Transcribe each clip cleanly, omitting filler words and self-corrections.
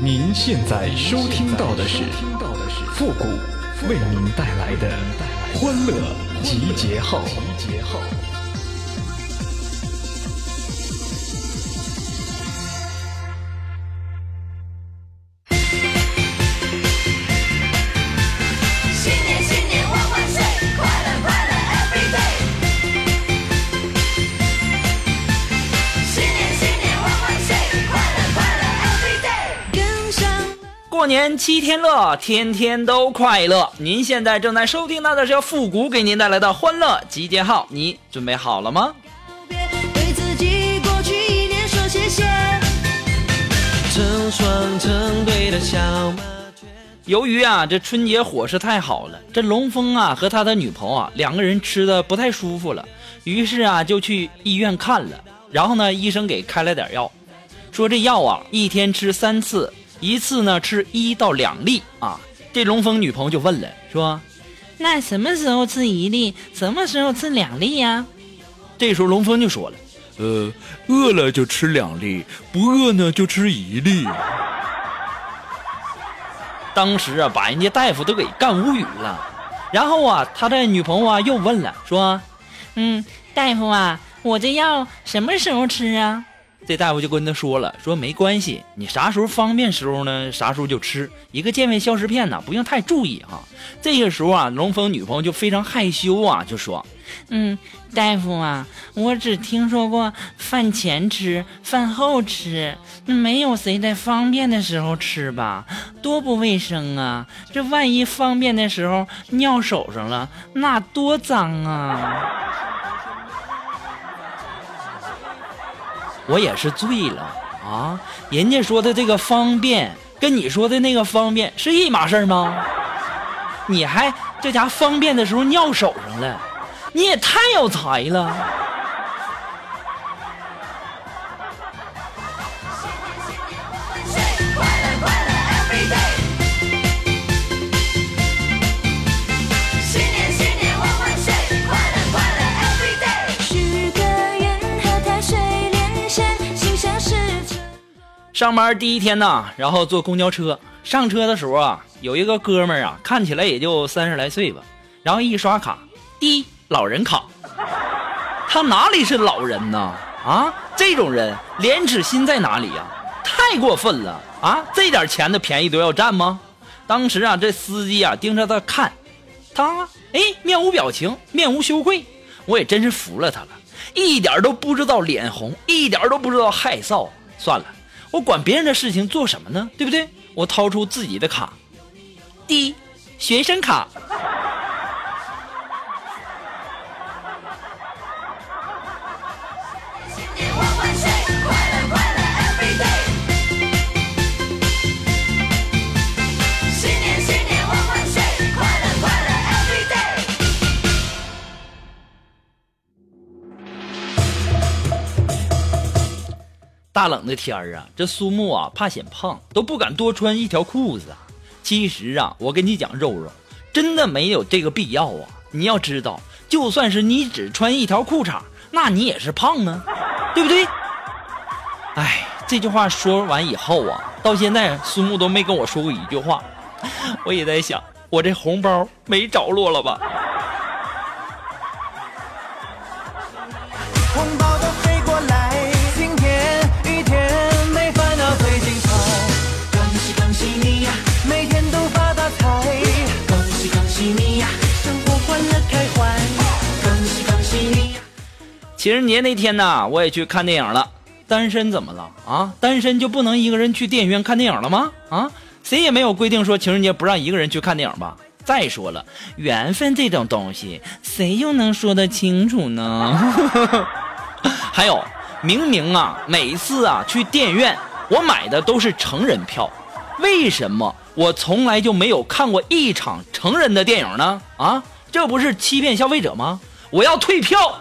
您现在收听到的是复古为您带来的欢乐集结号。过年7天乐，天天都快乐。您现在正在收听到的是由复古给您带来的欢乐集结号，你准备好了吗？对自己过去一年说谢谢，成双成对的小麻雀。由于这春节伙食太好了，这龙峰和他的女朋友2个人吃的不太舒服了，于是就去医院看了，然后呢医生给开了点药，说这药1天吃3次，一次呢吃1到2粒啊。这龙峰女朋友就问了，说那什么时候吃1粒，什么时候吃2粒呀？这时候龙峰就说了，饿了就吃2粒，不饿呢就吃1粒。当时把人家大夫都给干无语了。然后他的女朋友又问了，说大夫我这药什么时候吃啊？这大夫就跟他说了，说没关系，你啥时候方便时候呢啥时候就吃，一个健胃消食片呢不用太注意哈。这个时候龙峰女朋友就非常害羞就说，大夫我只听说过饭前吃饭后吃，没有谁在方便的时候吃吧，多不卫生这万一方便的时候尿手上了那多脏啊。我也是醉了人家说的这个方便跟你说的那个方便是一码事吗？你还这家方便的时候尿手上了，你也太有才了。上班第1天呢，然后坐公交车，上车的时候有一个哥们儿看起来也就30来岁吧，然后一刷卡，滴，老人卡。他哪里是老人呢？这种人廉耻心在哪里太过分了这点钱的便宜都要占吗？当时这司机盯着他看，他面无表情，面无羞愧，我也真是服了他了，一点都不知道脸红，一点都不知道害臊。算了，我管别人的事情做什么呢？对不对？我掏出自己的卡，滴，学生卡。大冷的天儿这苏木怕显胖，都不敢多穿一条裤子。其实我跟你讲，肉肉真的没有这个必要你要知道，就算是你只穿一条裤衩，那你也是胖啊，对不对？哎，这句话说完以后到现在苏木都没跟我说过一句话。我也在想，我这红包没着落了吧？红包都飞过来。情人节那天呢，我也去看电影了。单身怎么了单身就不能一个人去电影院看电影了吗？谁也没有规定说情人节不让一个人去看电影吧。再说了，缘分这种东西，谁又能说得清楚呢？还有，明明每次去电影院，我买的都是成人票，为什么我从来就没有看过一场成人的电影呢？这不是欺骗消费者吗？我要退票！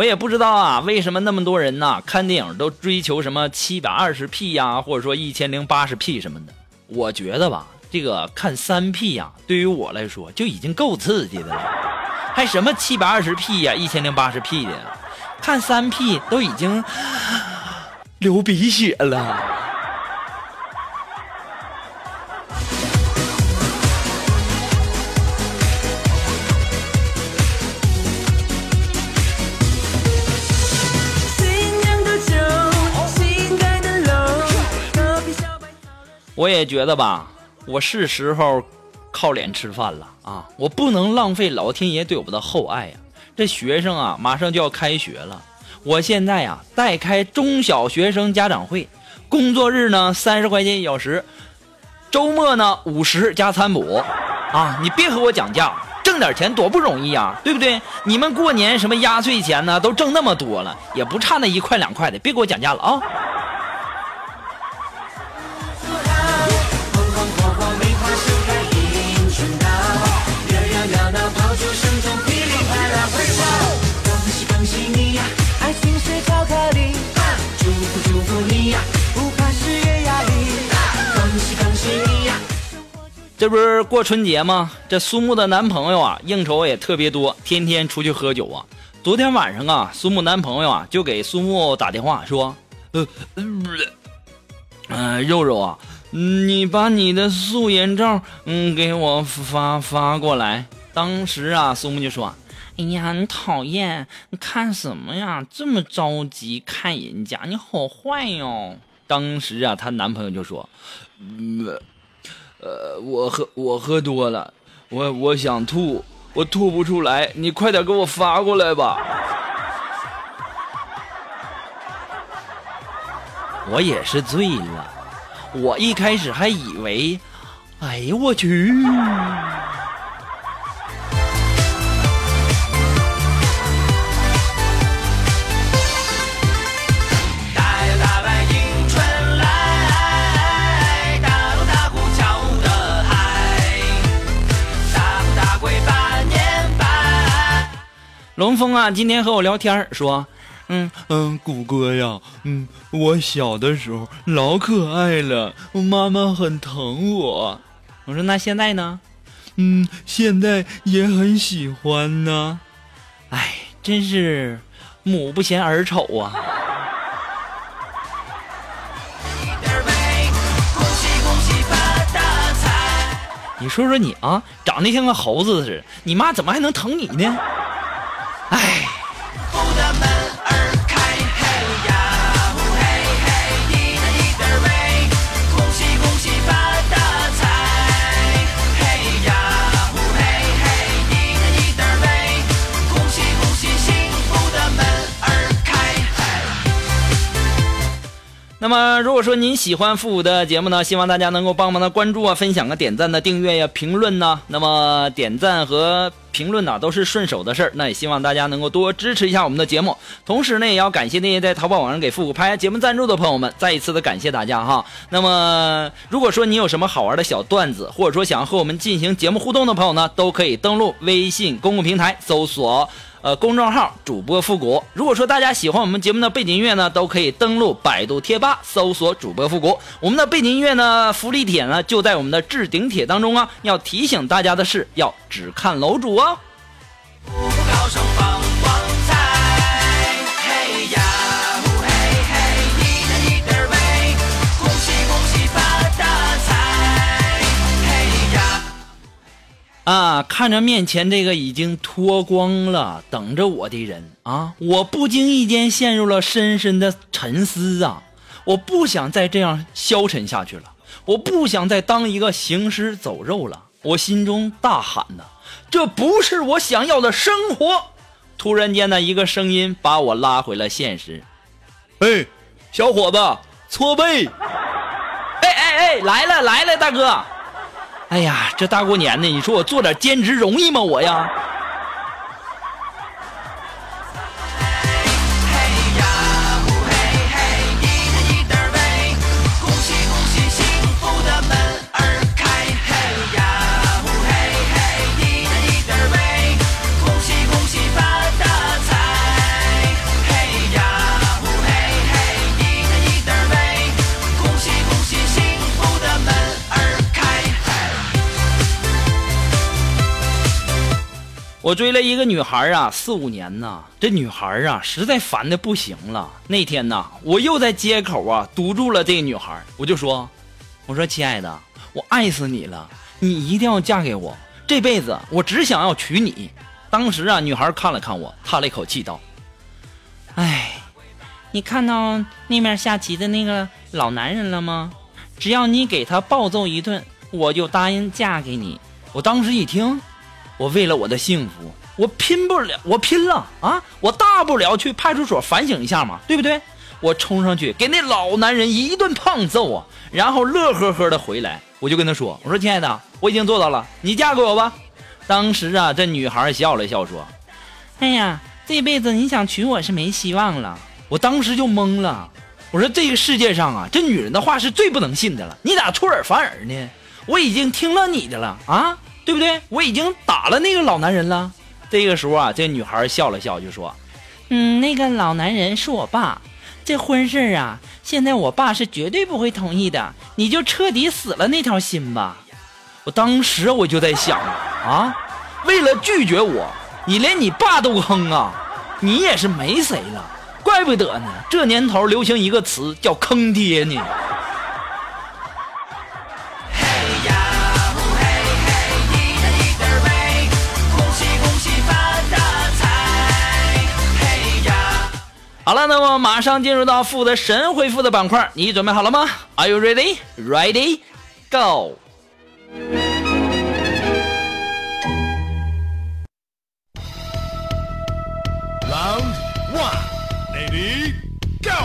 我也不知道啊，为什么那么多人呢看电影都追求什么 720P 呀，或者说 1080P 什么的。我觉得吧，这个看 3P 呀，对于我来说就已经够刺激的了，还什么 720P 呀 1080P 的，看 3P 都已经流鼻血了。我也觉得吧，我是时候靠脸吃饭了啊！我不能浪费老天爷对我的厚爱呀、啊！这学生啊，马上就要开学了，我现在呀、啊、代开中小学生家长会，工作日呢30块钱1小时，周末呢50加餐补啊！你别和我讲价，挣点钱多不容易啊，对不对？你们过年什么压岁钱呢，都挣那么多了，也不差那1块2块的，别给我讲价了啊！这不是过春节吗？这苏木的男朋友啊，应酬也特别多，天天出去喝酒啊。昨天晚上啊，苏木男朋友啊就给苏木打电话说：“肉肉啊，你把你的素颜照给我发过来。”当时啊，苏木就说：“哎呀，你讨厌，你看什么呀？这么着急看人家，你好坏哟。”当时啊，她男朋友就说：“我喝多了，我想吐，我吐不出来，你快点给我发过来吧。”我也是醉了，我一开始还以为，哎呦我去！龙峰啊，今天和我聊天说，谷歌呀，我小的时候老可爱了，妈妈很疼我。我说那现在呢？现在也很喜欢呢。哎，真是母不嫌儿丑啊。你说说你啊，长得像个猴子似的，你妈怎么还能疼你呢？哎，那么如果说您喜欢复古的节目呢，希望大家能够帮忙的关注啊，分享啊，点赞的订阅呀、评论呢、那么点赞和评论呢、都是顺手的事儿，那也希望大家能够多支持一下我们的节目。同时呢，也要感谢那些在淘宝网上给复古拍节目赞助的朋友们，再一次的感谢大家哈。那么如果说你有什么好玩的小段子，或者说想和我们进行节目互动的朋友呢，都可以登录微信公共平台搜索公众号主播复古。如果说大家喜欢我们节目的背景音乐呢，都可以登录百度贴吧搜索主播复古。我们的背景音乐呢，福利帖呢就在我们的置顶帖当中啊。要提醒大家的是，要只看楼主哦。啊，看着面前这个已经脱光了等着我的人啊，我不经意间陷入了深深的沉思啊！我不想再这样消沉下去了，我不想再当一个行尸走肉了。我心中大喊呢，这不是我想要的生活。突然间呢，一个声音把我拉回了现实。哎，小伙子，搓背！哎，来了，大哥！哎呀，这大过年的，你说我做点兼职容易吗？我呀，恭喜恭喜发大财！我追了一个女孩啊，4、5年呢，这女孩啊实在烦的不行了。那天呢，我又在街口啊堵住了这个女孩，我说亲爱的，我爱死你了，你一定要嫁给我，这辈子我只想要娶你。当时啊，女孩看了看我，叹了一口气道：“哎，你看到那面下棋的那个老男人了吗？只要你给他暴揍一顿，我就答应嫁给你。”我当时一听。我为了我的幸福，我拼了啊！我大不了去派出所反省一下嘛，对不对？我冲上去给那老男人一顿胖揍啊，然后乐呵呵的回来，我就跟他说：“我说亲爱的，我已经做到了，你嫁给我吧。”当时啊，这女孩笑了笑说：“哎呀，这辈子你想娶我是没希望了。”我当时就懵了，我说这个世界上啊，这女人的话是最不能信的了，你咋出尔反尔呢？我已经听了你的了啊！对不对？我已经打了那个老男人了。这个时候啊，这女孩笑了笑就说：“那个老男人是我爸，这婚事啊，现在我爸是绝对不会同意的，你就彻底死了那条心吧。”我当时我就在想啊，为了拒绝我，你连你爸都坑啊，你也是没谁了，怪不得呢。这年头流行一个词叫“坑爹”呢。好了，那么马上进入到负责神回复的板块，你准备好了吗 ？Are you ready? Ready? Go！ Round one, ready? Go！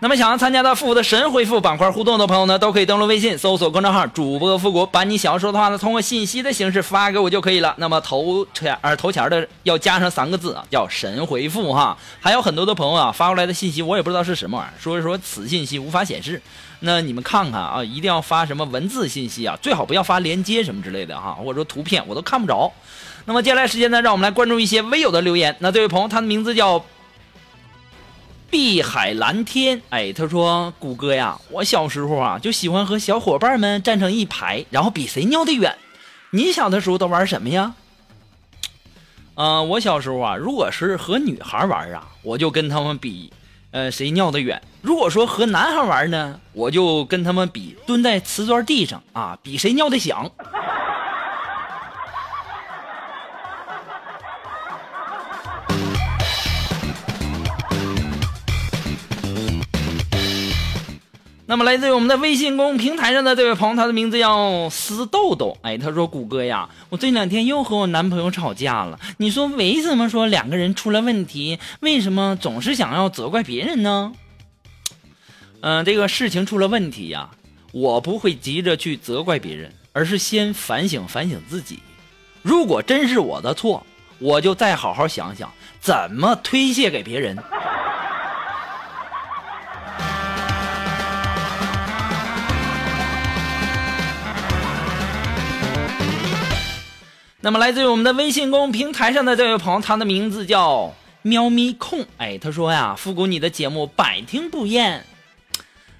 那么想要参加到负责神回复板块互动的朋友呢，都可以登录微信搜索公众号“主播复古”，把你想要说的话呢，通过信息的形式发给我就可以了。那么投钱的要加上3个字啊，叫神回复哈。还有很多的朋友啊发过来的信息，我也不知道是什么玩意儿，所以说此信息无法显示。那你们看看啊，一定要发什么文字信息啊，最好不要发链接什么之类的哈，或者说图片我都看不着。那么接下来时间呢，让我们来关注一些微友的留言。那这位朋友他的名字叫碧海蓝天，哎，他说：“谷歌呀，我小时候啊就喜欢和小伙伴们站成一排，然后比谁尿得远。你小的时候都玩什么呀？”我小时候啊，如果是和女孩玩啊，我就跟他们比，谁尿得远；如果说和男孩玩呢，我就跟他们比蹲在瓷砖地上啊，比谁尿得响。那么来自于我们的微信公平台上的这位朋友，他的名字叫思豆豆，哎，他说：“谷歌呀，我这2天又和我男朋友吵架了，你说为什么说2个人出了问题，为什么总是想要责怪别人呢？”这个事情出了问题呀，我不会急着去责怪别人，而是先反省自己。如果真是我的错，我就再好好想想怎么推卸给别人。那么来自于我们的微信公平台上的这位朋友，他的名字叫喵咪控，哎，他说呀，复古你的节目百听不厌。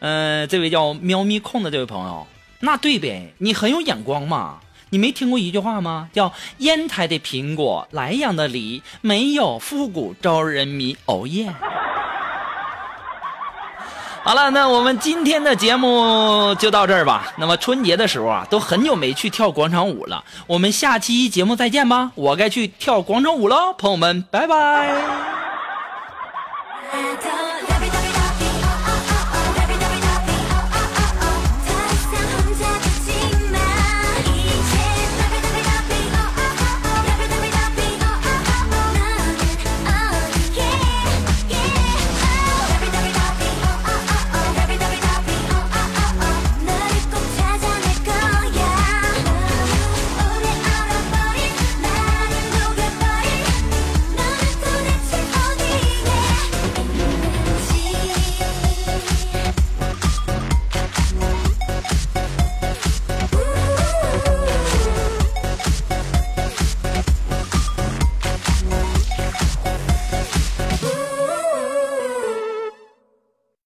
这位叫喵咪控的这位朋友，那对呗，你很有眼光嘛，你没听过一句话吗？叫烟台的苹果，莱阳的梨，没有复古招人迷，哦耶。好了，那我们今天的节目就到这儿吧。那么春节的时候啊，都很久没去跳广场舞了。我们下期节目再见吧，我该去跳广场舞了，朋友们，拜拜。